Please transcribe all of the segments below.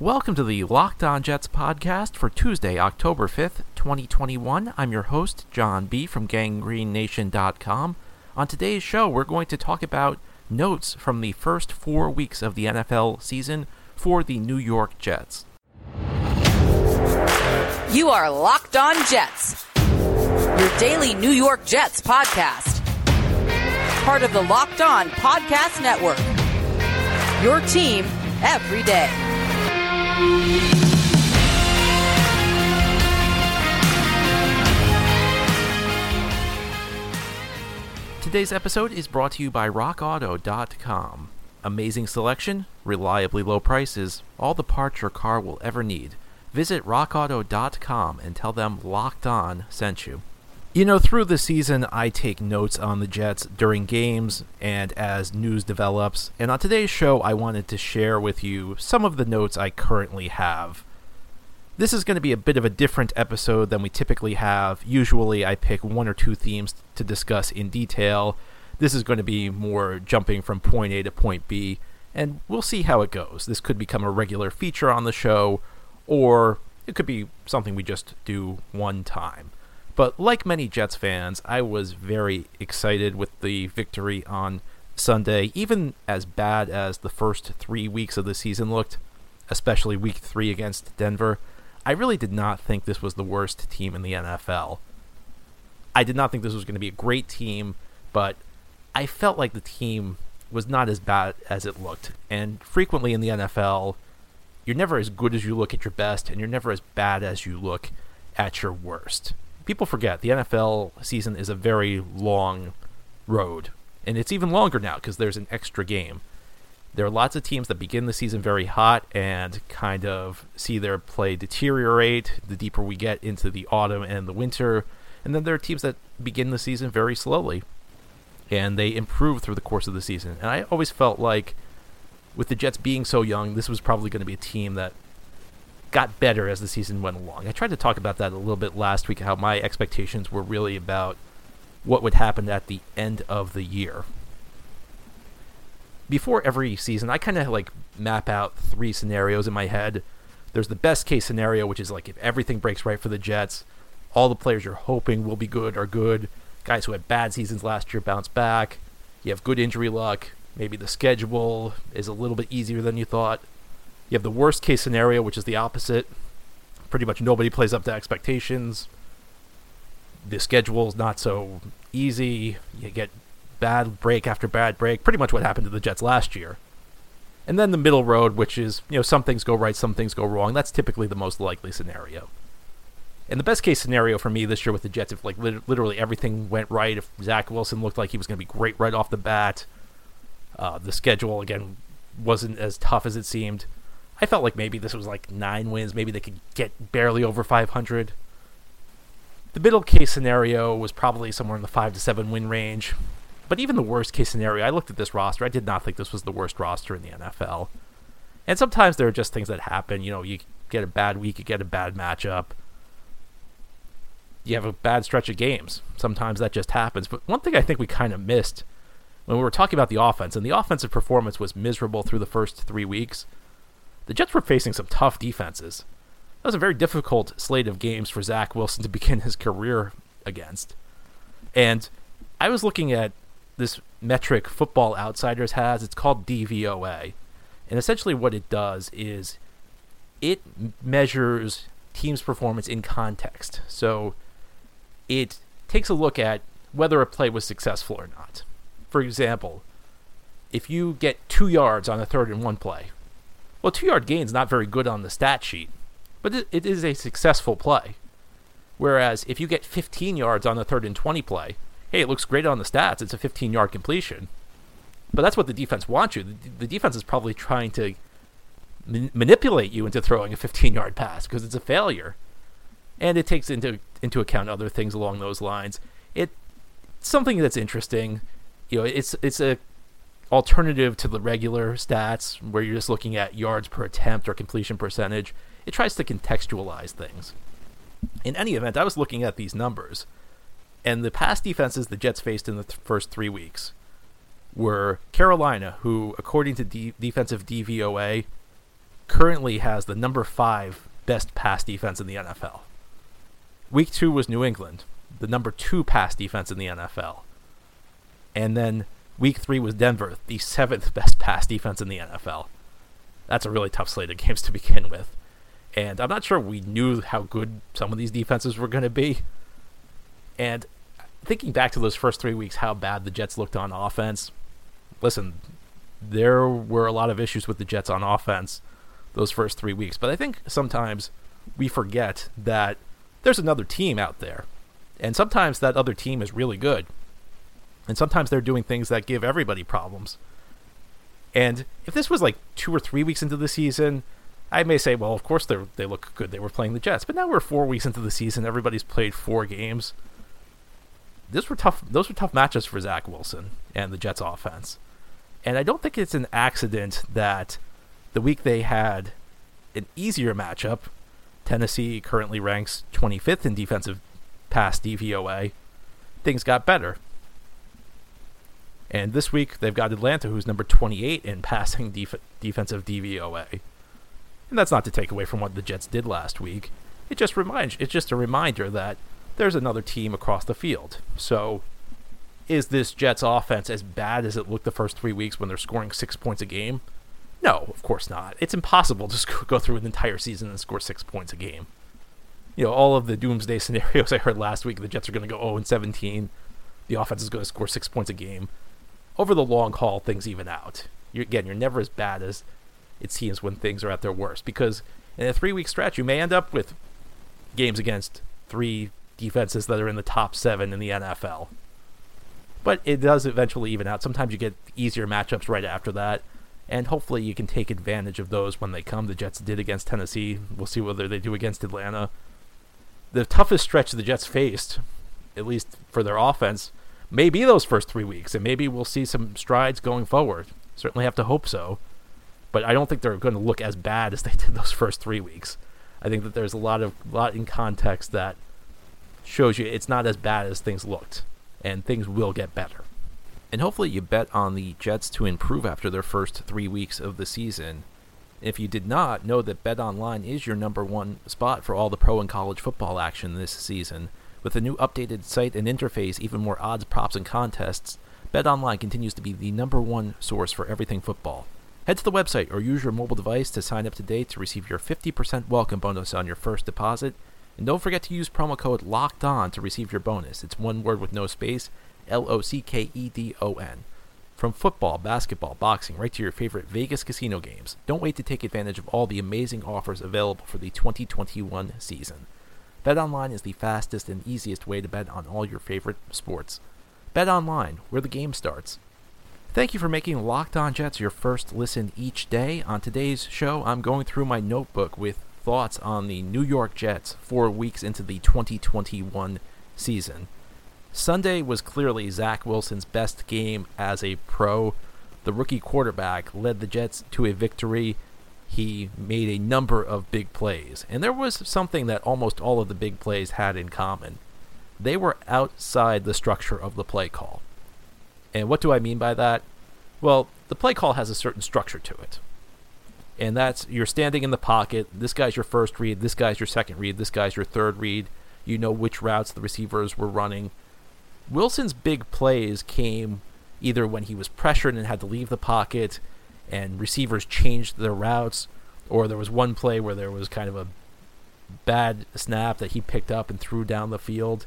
Welcome to the Locked On Jets podcast for Tuesday, October 5th, 2021. I'm your host, John B. from gangreennation.com. On today's show, we're going to talk about notes from the first 4 weeks of the NFL season for the New York Jets. You are Locked On Jets, your daily New York Jets podcast. Part of the Locked On Podcast Network, your team every day. Today's episode is brought to you by RockAuto.com. Amazing selection, reliably low prices, all the parts your car will ever need. Visit RockAuto.com and tell them Locked On sent you. You know, through the season, I take notes on the Jets during games and as news develops, and on today's show, I wanted to share with you some of the notes I currently have. This is going to be a bit of a different episode than we typically have. Usually, I pick one or two themes to discuss in detail. This is going to be more jumping from point A to point B, and we'll see how it goes. This could become a regular feature on the show, or it could be something we just do one time. But like many Jets fans, I was very excited with the victory on Sunday, even as bad as the first 3 weeks of the season looked, especially week 3 against Denver. I really did not think this was the worst team in the NFL. I did not think this was going to be a great team, but I felt like the team was not as bad as it looked. And frequently in the NFL, you're never as good as you look at your best, and you're never as bad as you look at your worst. People forget the NFL season is a very long road, and it's even longer now because there's an extra game. There are lots of teams that begin the season very hot and kind of see their play deteriorate the deeper we get into the autumn and the winter, and then there are teams that begin the season very slowly, and they improve through the course of the season. And I always felt like with the Jets being so young, this was probably going to be a team that got better as the season went along. I tried to talk about that a little bit last week, how my expectations were really about what would happen at the end of the year. Before every season, I kind of like map out 3 scenarios in my head. There's the best case scenario, which is like if everything breaks right for the Jets, all the players you're hoping will be good are good. Guys who had bad seasons last year bounce back. You have good injury luck. Maybe the schedule is a little bit easier than you thought. You have the worst-case scenario, which is the opposite. Pretty much nobody plays up to expectations. The schedule's not so easy. You get bad break after bad break. Pretty much what happened to the Jets last year. And then the middle road, which is, you know, some things go right, some things go wrong. That's typically the most likely scenario. And the best-case scenario for me this year with the Jets, if like literally everything went right, if Zach Wilson looked like he was going to be great right off the bat, the schedule, again, wasn't as tough as it seemed. I felt like maybe this was like 9 wins. Maybe they could get barely over 500. The middle case scenario was probably somewhere in the 5 to 7 win range. But even the worst case scenario, I looked at this roster. I did not think this was the worst roster in the NFL. And sometimes there are just things that happen. You know, you get a bad week, you get a bad matchup. You have a bad stretch of games. Sometimes that just happens. But one thing I think we kind of missed when we were talking about the offense, and the offensive performance was miserable through the first 3 weeks, the Jets were facing some tough defenses. That was a very difficult slate of games for Zach Wilson to begin his career against. And I was looking at this metric Football Outsiders has. It's called DVOA. And essentially what it does is it measures teams' performance in context. So it takes a look at whether a play was successful or not. For example, if you get 2 yards on a 3rd and 1 play, well, 2-yard gain's not very good on the stat sheet, but it is a successful play. Whereas if you get 15 yards on the 3rd and 20 play, hey, it looks great on the stats. It's a 15-yard completion. But that's what the defense wants you. The defense is probably trying to manipulate you into throwing a 15-yard pass because it's a failure. And it takes into account other things along those lines. It's something that's interesting. You know, it's a alternative to the regular stats where you're just looking at yards per attempt or completion percentage. It tries to contextualize things. In any event, I was looking at these numbers, and the pass defenses the Jets faced in the first 3 weeks were Carolina, who, according to defensive DVOA, currently has the number 5 best pass defense in the NFL. Week 2 was New England, the number 2 pass defense in the NFL. And then week 3 was Denver, the 7th best pass defense in the NFL. That's a really tough slate of games to begin with. And I'm not sure we knew how good some of these defenses were going to be. And thinking back to those first 3 weeks, how bad the Jets looked on offense, listen, there were a lot of issues with the Jets on offense those first 3 weeks. But I think sometimes we forget that there's another team out there. And sometimes that other team is really good. And sometimes they're doing things that give everybody problems. And if this was like 2 or 3 weeks into the season, I may say, well, of course they look good. They were playing the Jets. But now we're 4 weeks into the season. Everybody's played 4 games. Those were tough matches for Zach Wilson and the Jets offense. And I don't think it's an accident that the week they had an easier matchup, Tennessee currently ranks 25th in defensive pass DVOA, things got better. And this week, they've got Atlanta, who's number 28 in passing defensive DVOA. And that's not to take away from what the Jets did last week. It's just a reminder that there's another team across the field. So is this Jets offense as bad as it looked the first 3 weeks when they're scoring 6 points a game? No, of course not. It's impossible to go through an entire season and score 6 points a game. You know, all of the doomsday scenarios I heard last week, the Jets are going to go 0-17. The offense is going to score 6 points a game. Over the long haul, things even out. You're never as bad as it seems when things are at their worst, because in a 3 week stretch, you may end up with games against 3 defenses that are in the top 7 in the NFL. But it does eventually even out. Sometimes you get easier matchups right after that, and hopefully you can take advantage of those when they come. The Jets did against Tennessee. We'll see whether they do against Atlanta. The toughest stretch the Jets faced, at least for their offense, may be those first 3 weeks, and maybe we'll see some strides going forward. Certainly have to hope so, but I don't think they're going to look as bad as they did those first 3 weeks. I think that there's a lot in context that shows you it's not as bad as things looked, and things will get better. And hopefully you bet on the Jets to improve after their first 3 weeks of the season. If you did not, know that BetOnline is your number one spot for all the pro and college football action this season. With a new updated site and interface, even more odds, props, and contests, BetOnline continues to be the number one source for everything football. Head to the website or use your mobile device to sign up today to receive your 50% welcome bonus on your first deposit. And don't forget to use promo code LOCKEDON to receive your bonus. It's one word with no space, LOCKEDON. From football, basketball, boxing, right to your favorite Vegas casino games, don't wait to take advantage of all the amazing offers available for the 2021 season. BetOnline is the fastest and easiest way to bet on all your favorite sports. BetOnline, where the game starts. Thank you for making Locked On Jets your first listen each day. On today's show, I'm going through my notebook with thoughts on the New York Jets 4 weeks into the 2021 season. Sunday was clearly Zach Wilson's best game as a pro. The rookie quarterback led the Jets to a victory. He made a number of big plays, and there was something that almost all of the big plays had in common. They were outside the structure of the play call. And what do I mean by that? Well, the play call has a certain structure to it. And that's, you're standing in the pocket, this guy's your first read, this guy's your second read, this guy's your third read, you know which routes the receivers were running. Wilson's big plays came either when he was pressured and had to leave the pocket, and receivers changed their routes, or there was one play where there was kind of a bad snap that he picked up and threw down the field.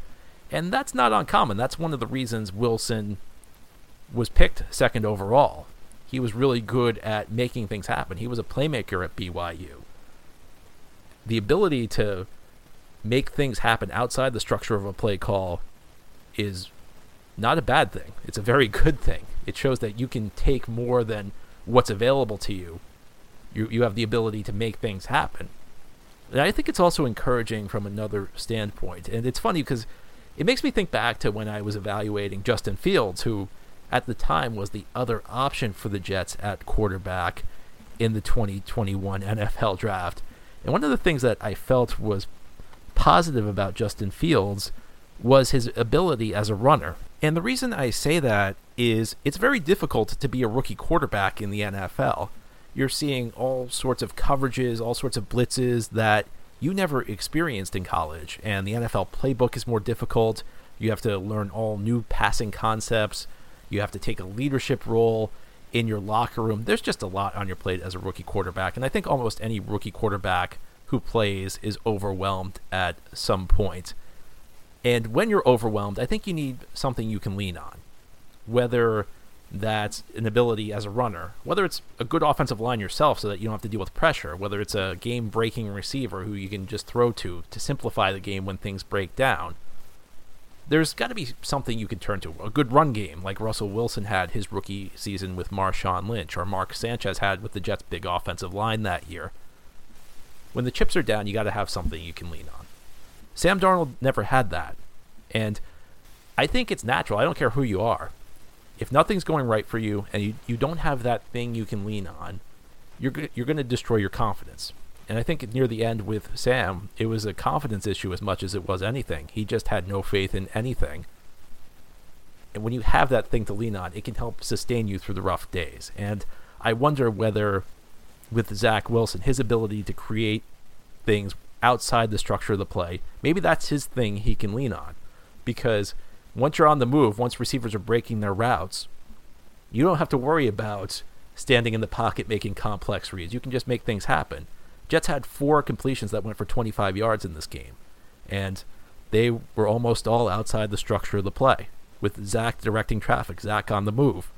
And that's not uncommon. That's one of the reasons Wilson was picked second overall. He was really good at making things happen. He was a playmaker at BYU. The ability to make things happen outside the structure of a play call is not a bad thing. It's a very good thing. It shows that you can take more than what's available to you. You have the ability to make things happen. And I think it's also encouraging from another standpoint. And it's funny because it makes me think back to when I was evaluating Justin Fields, who at the time was the other option for the Jets at quarterback in the 2021 NFL draft. And one of the things that I felt was positive about Justin Fields was his ability as a runner. And the reason I say that is it's very difficult to be a rookie quarterback in the NFL. you're seeing all sorts of coverages, all sorts of blitzes that you never experienced in college. And the NFL playbook is more difficult. You have to learn all new passing concepts. You have to take a leadership role in your locker room. There's just a lot on your plate as a rookie quarterback. And I think almost any rookie quarterback who plays is overwhelmed at some point. And when you're overwhelmed, I think you need something you can lean on, whether that's an ability as a runner, whether it's a good offensive line yourself so that you don't have to deal with pressure, whether it's a game-breaking receiver who you can just throw to simplify the game when things break down. There's got to be something you can turn to. A good run game like Russell Wilson had his rookie season with Marshawn Lynch, or Mark Sanchez had with the Jets' big offensive line that year. When the chips are down, you got to have something you can lean on. Sam Darnold never had that. And I think it's natural. I don't care who you are. If nothing's going right for you and you don't have that thing you can lean on, you're going to destroy your confidence. And I think near the end with Sam, it was a confidence issue as much as it was anything. He just had no faith in anything. And when you have that thing to lean on, it can help sustain you through the rough days. And I wonder whether with Zach Wilson, his ability to create things outside the structure of the play, maybe that's his thing he can lean on. Because once you're on the move, once receivers are breaking their routes, you don't have to worry about standing in the pocket making complex reads. You can just make things happen. Jets had 4 completions that went for 25 yards in this game, and they were almost all outside the structure of the play, with Zach directing traffic, Zach on the move.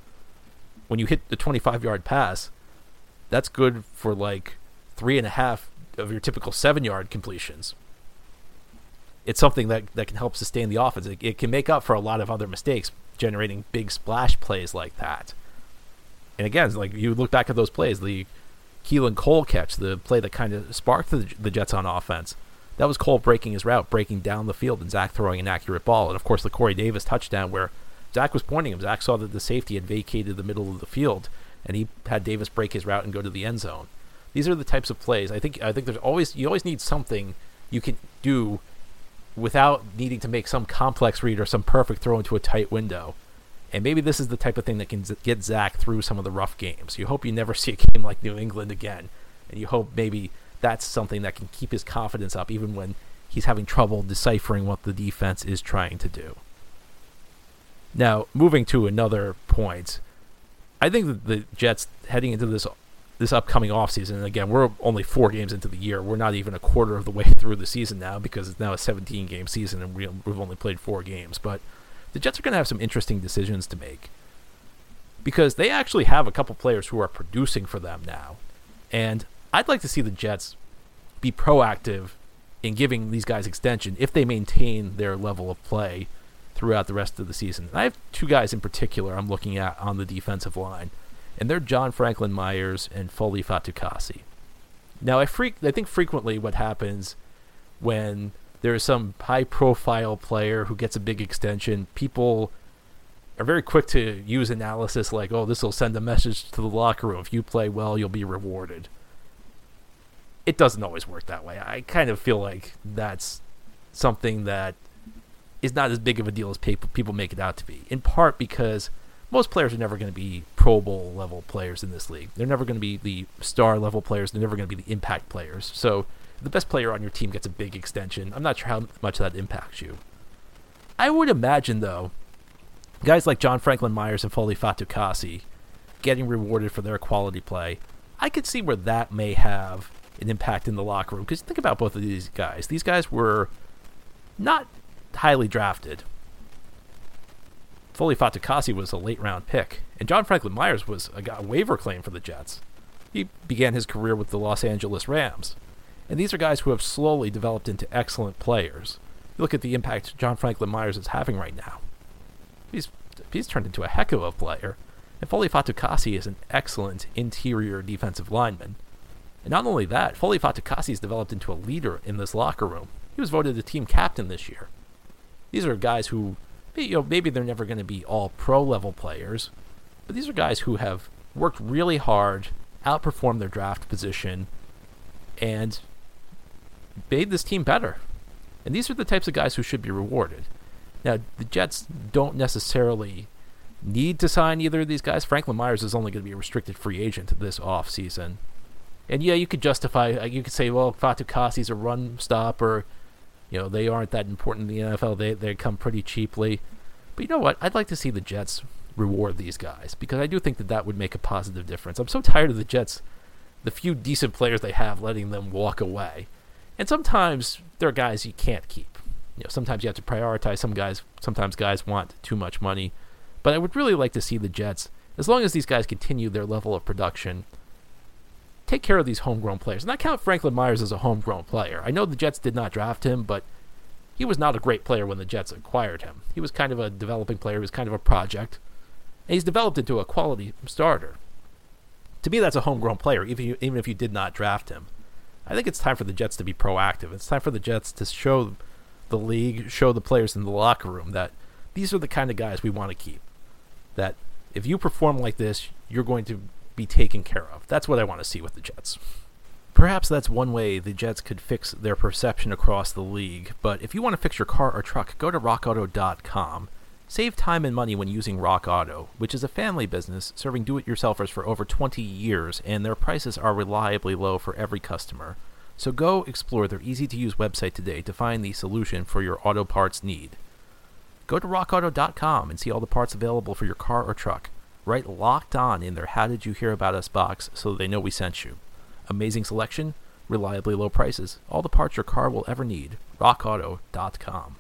When you hit the 25-yard pass, that's good for like 3.5 of your typical 7-yard completions. It's something that can help sustain the offense. It can make up for a lot of other mistakes, generating big splash plays like that. And again, like you look back at those plays, the Keelan Cole catch, the play that kind of sparked the Jets on offense, that was Cole breaking his route, breaking down the field, and Zach throwing an accurate ball. And of course, the Corey Davis touchdown where Zach was pointing him. Zach saw that the safety had vacated the middle of the field, and he had Davis break his route and go to the end zone. These are the types of plays. I think there's always, you always need something you can do without needing to make some complex read or some perfect throw into a tight window. And maybe this is the type of thing that can get Zach through some of the rough games. You hope you never see a game like New England again. And you hope maybe that's something that can keep his confidence up even when he's having trouble deciphering what the defense is trying to do. Now, moving to another point, I think that the Jets heading into this upcoming offseason, and again, we're only 4 games into the year. We're not even a quarter of the way through the season now because it's now a 17-game season and we've only played 4 games. But the Jets are going to have some interesting decisions to make because they actually have a couple players who are producing for them now. And I'd like to see the Jets be proactive in giving these guys extension if they maintain their level of play throughout the rest of the season. And I have 2 guys in particular I'm looking at on the defensive line, and they're John Franklin Myers and Foley Fatukasi. Now, I think frequently what happens when there is some high-profile player who gets a big extension, people are very quick to use analysis like, oh, this will send a message to the locker room. If you play well, you'll be rewarded. It doesn't always work that way. I kind of feel like that's something that is not as big of a deal as people make it out to be, in part because most players are never going to be Pro Bowl-level players in this league. They're never going to be the star-level players. They're never going to be the impact players. So the best player on your team gets a big extension. I'm not sure how much that impacts you. I would imagine, though, guys like John Franklin Myers and Foley Fatukasi getting rewarded for their quality play, I could see where that may have an impact in the locker room. Because think about both of these guys. These guys were not highly drafted. Foley Fatukasi was a late-round pick, and John Franklin Myers was a waiver claim for the Jets. He began his career with the Los Angeles Rams. And these are guys who have slowly developed into excellent players. You look at the impact John Franklin Myers is having right now. He's turned into a heck of a player. And Foley Fatukasi is an excellent interior defensive lineman. And not only that, Foley Fatukasi has developed into a leader in this locker room. He was voted the team captain this year. These are guys who, maybe they're never going to be all pro-level players, but these are guys who have worked really hard, outperformed their draft position, and made this team better. And these are the types of guys who should be rewarded. Now, the Jets don't necessarily need to sign either of these guys. Franklin Myers is only going to be a restricted free agent this offseason. And yeah, you could justify, you could say, well, Fatukasi's a run stopper. You know, they aren't that important in the NFL. They come pretty cheaply. But you know what? I'd like to see the Jets reward these guys, because I do think that that would make a positive difference. I'm so tired of the Jets, the few decent players they have, letting them walk away. And sometimes there are guys you can't keep. You know, sometimes you have to prioritize some guys. Sometimes guys want too much money. But I would really like to see the Jets, as long as these guys continue their level of production, take care of these homegrown players. And I count Franklin Myers as a homegrown player. I know the Jets did not draft him, but he was not a great player when the Jets acquired him. He was kind of a developing player. He was kind of a project. And he's developed into a quality starter. To me, that's a homegrown player, even if you did not draft him. I think it's time for the Jets to be proactive. It's time for the Jets to show the league, show the players in the locker room that these are the kind of guys we want to keep. That if you perform like this, you're going to be taken care of. That's what I want to see with the Jets. Perhaps that's one way the Jets could fix their perception across the league, but if you want to fix your car or truck, go to RockAuto.com. Save time and money when using Rock Auto, which is a family business serving do-it-yourselfers for over 20 years, and their prices are reliably low for every customer. So go explore their easy-to-use website today to find the solution for your auto parts need. Go to RockAuto.com and see all the parts available for your car or truck. Write Locked On in their How Did You Hear About Us box so they know we sent you. Amazing selection, reliably low prices, all the parts your car will ever need. RockAuto.com.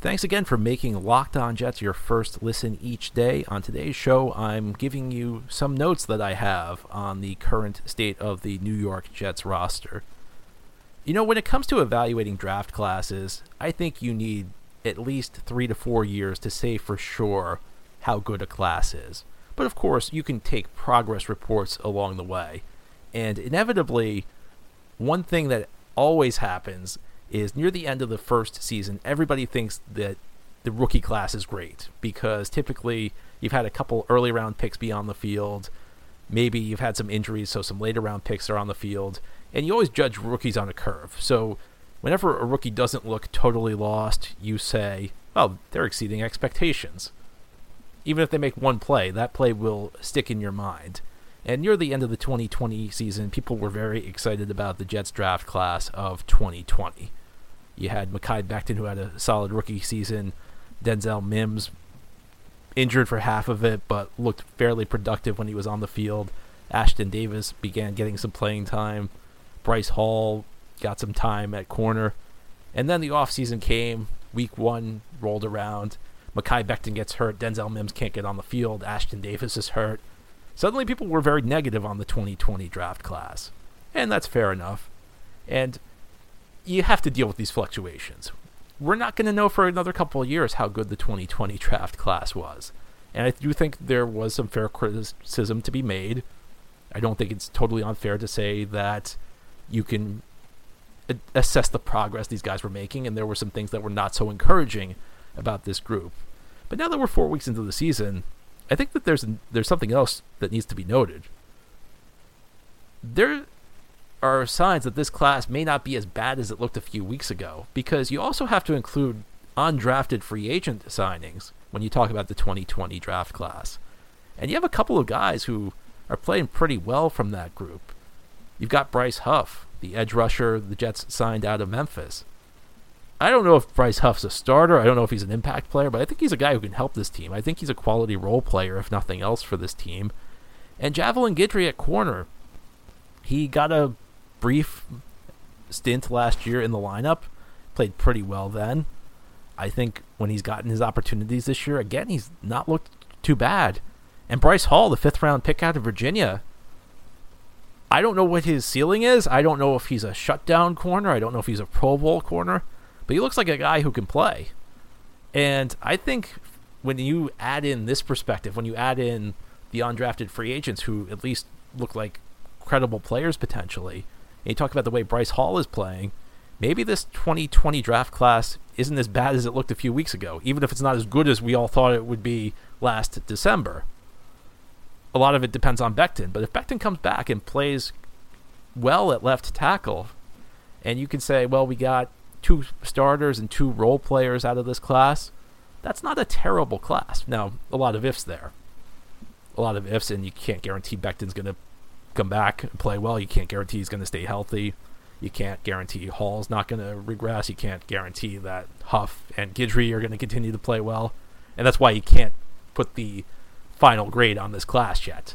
Thanks again for making Locked On Jets your first listen each day. On today's show, I'm giving you some notes that I have on the current state of the New York Jets roster. You know, when it comes to evaluating draft classes, I think you need at least 3 to 4 years to say for sure how good a class is. But of course, you can take progress reports along the way. And inevitably, one thing that always happens is near the end of the first season, everybody thinks that the rookie class is great because typically you've had a couple early round picks be on the field. Maybe you've had some injuries, so some later round picks are on the field. And you always judge rookies on a curve. So whenever a rookie doesn't look totally lost, you say, well, they're exceeding expectations. Even if they make one play, that play will stick in your mind. And near the end of the 2020 season, people were very excited about the Jets draft class of 2020. You had Mekhi Becton, who had a solid rookie season. Denzel Mims, injured for half of it, but looked fairly productive when he was on the field. Ashtyn Davis began getting some playing time. Bryce Hall got some time at corner. And then the offseason came. Week one rolled around. Mekhi Becton gets hurt. Denzel Mims can't get on the field. Ashtyn Davis is hurt. Suddenly people were very negative on the 2020 draft class. And that's fair enough. And you have to deal with these fluctuations. We're not going to know for another couple of years how good the 2020 draft class was. And I do think there was some fair criticism to be made. I don't think it's totally unfair to say that you can assess the progress these guys were making, and there were some things that were not so encouraging about this group. But now that we're 4 weeks into the season, I think that there's something else that needs to be noted. There are signs that this class may not be as bad as it looked a few weeks ago, because you also have to include undrafted free agent signings when you talk about the 2020 draft class. And you have a couple of guys who are playing pretty well from that group. You've got Bryce Huff, the edge rusher the Jets signed out of Memphis. I don't know if Bryce Huff's a starter. I don't know if he's an impact player, but I think he's a guy who can help this team. I think he's a quality role player, if nothing else, for this team. And Javelin Guidry at corner, he got a brief stint last year in the lineup, played pretty well then. I think when he's gotten his opportunities this year, again, he's not looked too bad. And Bryce Hall, the fifth-round pick out of Virginia, I don't know what his ceiling is. I don't know if he's a shutdown corner. I don't know if he's a Pro Bowl corner. But he looks like a guy who can play. And I think when you add in this perspective, when you add in the undrafted free agents who at least look like credible players potentially, and you talk about the way Bryce Hall is playing, maybe this 2020 draft class isn't as bad as it looked a few weeks ago, even if it's not as good as we all thought it would be last December. A lot of it depends on Becton, but if Becton comes back and plays well at left tackle, and you can say, well, we got 2 starters and 2 role players out of this class, that's not a terrible class. Now, a lot of ifs there. a lot of ifs, and you can't guarantee Becton's going to come back and play well. You can't guarantee he's going to stay healthy. You can't guarantee Hall's not going to regress. You can't guarantee that Huff and Guidry are going to continue to play well. And that's why you can't put the final grade on this class yet.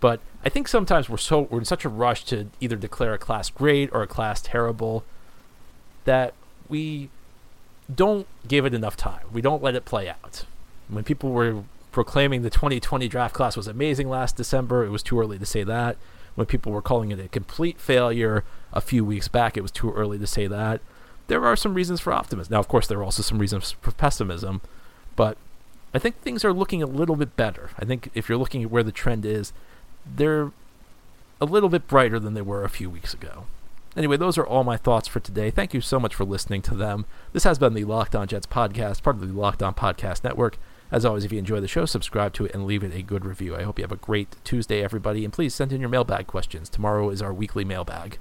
But I think sometimes we're in such a rush to either declare a class great or a class terrible that we don't give it enough time. We don't let it play out. When people were proclaiming the 2020 draft class was amazing last December, it was too early to say that. When people were calling it a complete failure a few weeks back, it was too early to say that. There are some reasons for optimism. Now, of course, there are also some reasons for pessimism, but I think things are looking a little bit better. I think if you're looking at where the trend is, they're a little bit brighter than they were a few weeks ago. Anyway, those are all my thoughts for today. Thank you so much for listening to them. This has been the Locked On Jets podcast, part of the Locked On Podcast Network. As always, if you enjoy the show, subscribe to it and leave it a good review. I hope you have a great Tuesday, everybody, and please send in your mailbag questions. Tomorrow is our weekly mailbag.